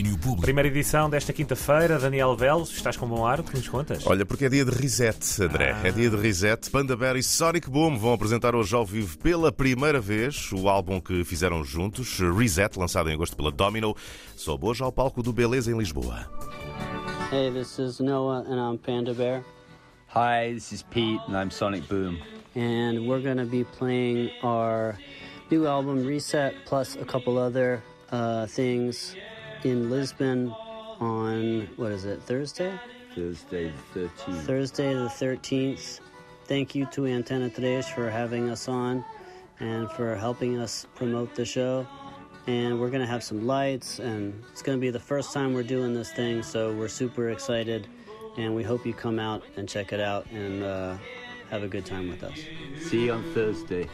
Domínio Público. Primeira edição desta quinta-feira. Daniel Velos, estás com bom ar? O que nos contas? Olha, porque é dia de Reset, André. É dia de Reset. Panda Bear e Sonic Boom vão apresentar hoje ao vivo pela primeira vez o álbum que fizeram juntos, Reset, lançado em agosto pela Domino, sob hoje ao palco do Beleza, em Lisboa. Hey, this is Noah and I'm Panda Bear. Hi, this is Pete and I'm Sonic Boom. And we're going to be playing our new album Reset plus a couple other things in Lisbon on, what is it, Thursday? Thursday the 13th. Thursday the 13th. Thank you to Antena 3 for having us on and for helping us promote the show. And we're going to have some lights and it's going to be the first time we're doing this thing, so we're super excited and we hope you come out and check it out and have a good time with us. See you on Thursday.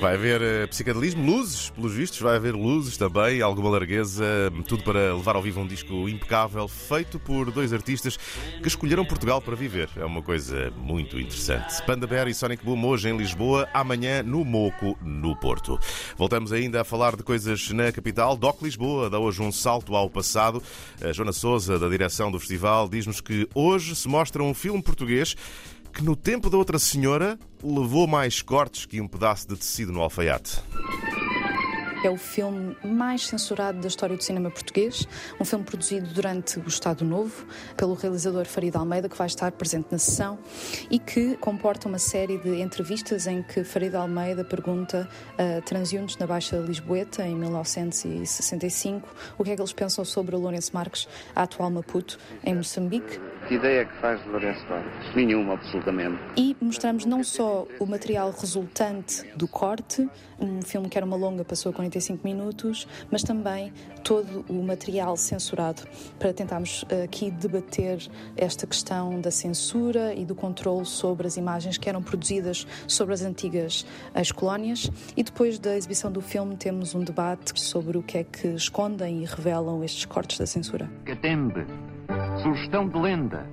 Vai haver psicadelismo, luzes, pelos vistos, vai haver luzes também, alguma largueza, tudo para levar ao vivo um disco impecável, feito por dois artistas que escolheram Portugal para viver. É uma coisa muito interessante. Panda Bear e Sonic Boom hoje em Lisboa, amanhã no Moco, no Porto. Voltamos ainda a falar de coisas na capital. Doc Lisboa dá hoje um salto ao passado. A Joana Sousa, da direção do festival, diz-nos que hoje se mostra um filme português que no tempo da outra senhora levou mais cortes que um pedaço de tecido no alfaiate. É o filme mais censurado da história do cinema português, um filme produzido durante o Estado Novo, pelo realizador Faria de Almeida, que vai estar presente na sessão e que comporta uma série de entrevistas em que Faria de Almeida pergunta a transeuntes na Baixa Lisboeta, em 1965, o que é que eles pensam sobre o Lourenço Marques, a atual Maputo, em Moçambique. Que ideia que faz de Lourenço Marques? Nenhuma, absolutamente. E mostramos não só o material resultante do corte, um filme que era uma longa, passou a 45 minutos, mas também todo o material censurado, para tentarmos aqui debater esta questão da censura e do controle sobre as imagens que eram produzidas sobre as antigas ex-colónias. E depois da exibição do filme temos um debate sobre o que é que escondem e revelam estes cortes da censura. Catembe. Sugestão de lenda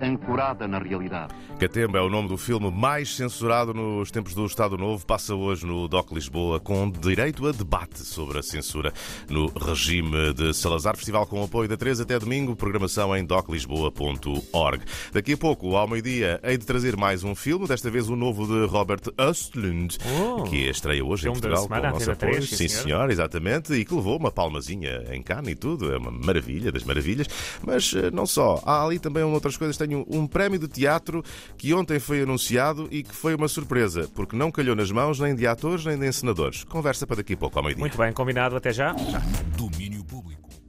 ancorada na realidade. Catembe é o nome do filme mais censurado nos tempos do Estado Novo. Passa hoje no Doc Lisboa com direito a debate sobre a censura no regime de Salazar. Festival com apoio da 3 até domingo. Programação em doclisboa.org. Daqui a pouco, ao meio-dia, hei de trazer mais um filme. Desta vez o novo de Robert Östlund, que estreia hoje em Portugal com a nossa apoio. Sim, senhor, exatamente. E que levou uma palmazinha em Cannes e tudo. É uma maravilha das maravilhas. Mas não só. Há ali também outras coisas. Tenho um prémio de teatro que ontem foi anunciado e que foi uma surpresa, porque não calhou nas mãos nem de atores nem de encenadores. Conversa para daqui a pouco, ao meio-dia. Muito bem, combinado. Até já. Domínio Público.